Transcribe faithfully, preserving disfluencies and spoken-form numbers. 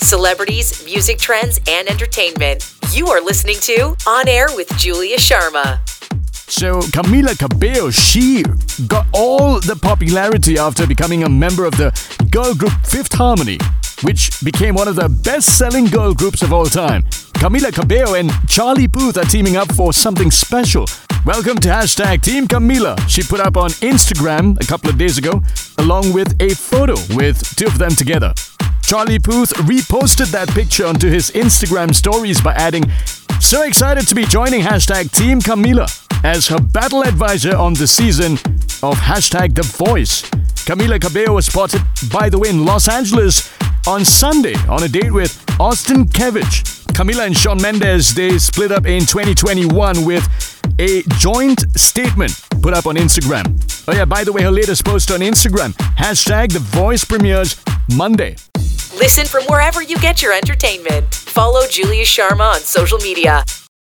celebrities, music trends, and entertainment. You are listening to On Air with Julia Sharma. So Camila Cabello, she got all the popularity after becoming a member of the girl group Fifth Harmony, which became one of the best-selling girl groups of all time. Camila Cabello and Charlie Puth are teaming up for something special. Welcome to hashtag Team Camila. She put up on Instagram a couple of days ago, along with a photo with two of them together. Charlie Puth reposted that picture onto his Instagram stories by adding, "So excited to be joining hashtag Team Camila as her battle advisor on the season of hashtag The Voice." Camila Cabello was spotted, by the way, in Los Angeles on Sunday on a date with Austin Kevich. Camila and Shawn Mendes, they split up in twenty twenty-one with a joint statement put up on Instagram. Oh yeah, by the way, her latest post on Instagram, hashtag The Voice premieres Monday. Listen from wherever you get your entertainment. Follow Julia Sharma on social media.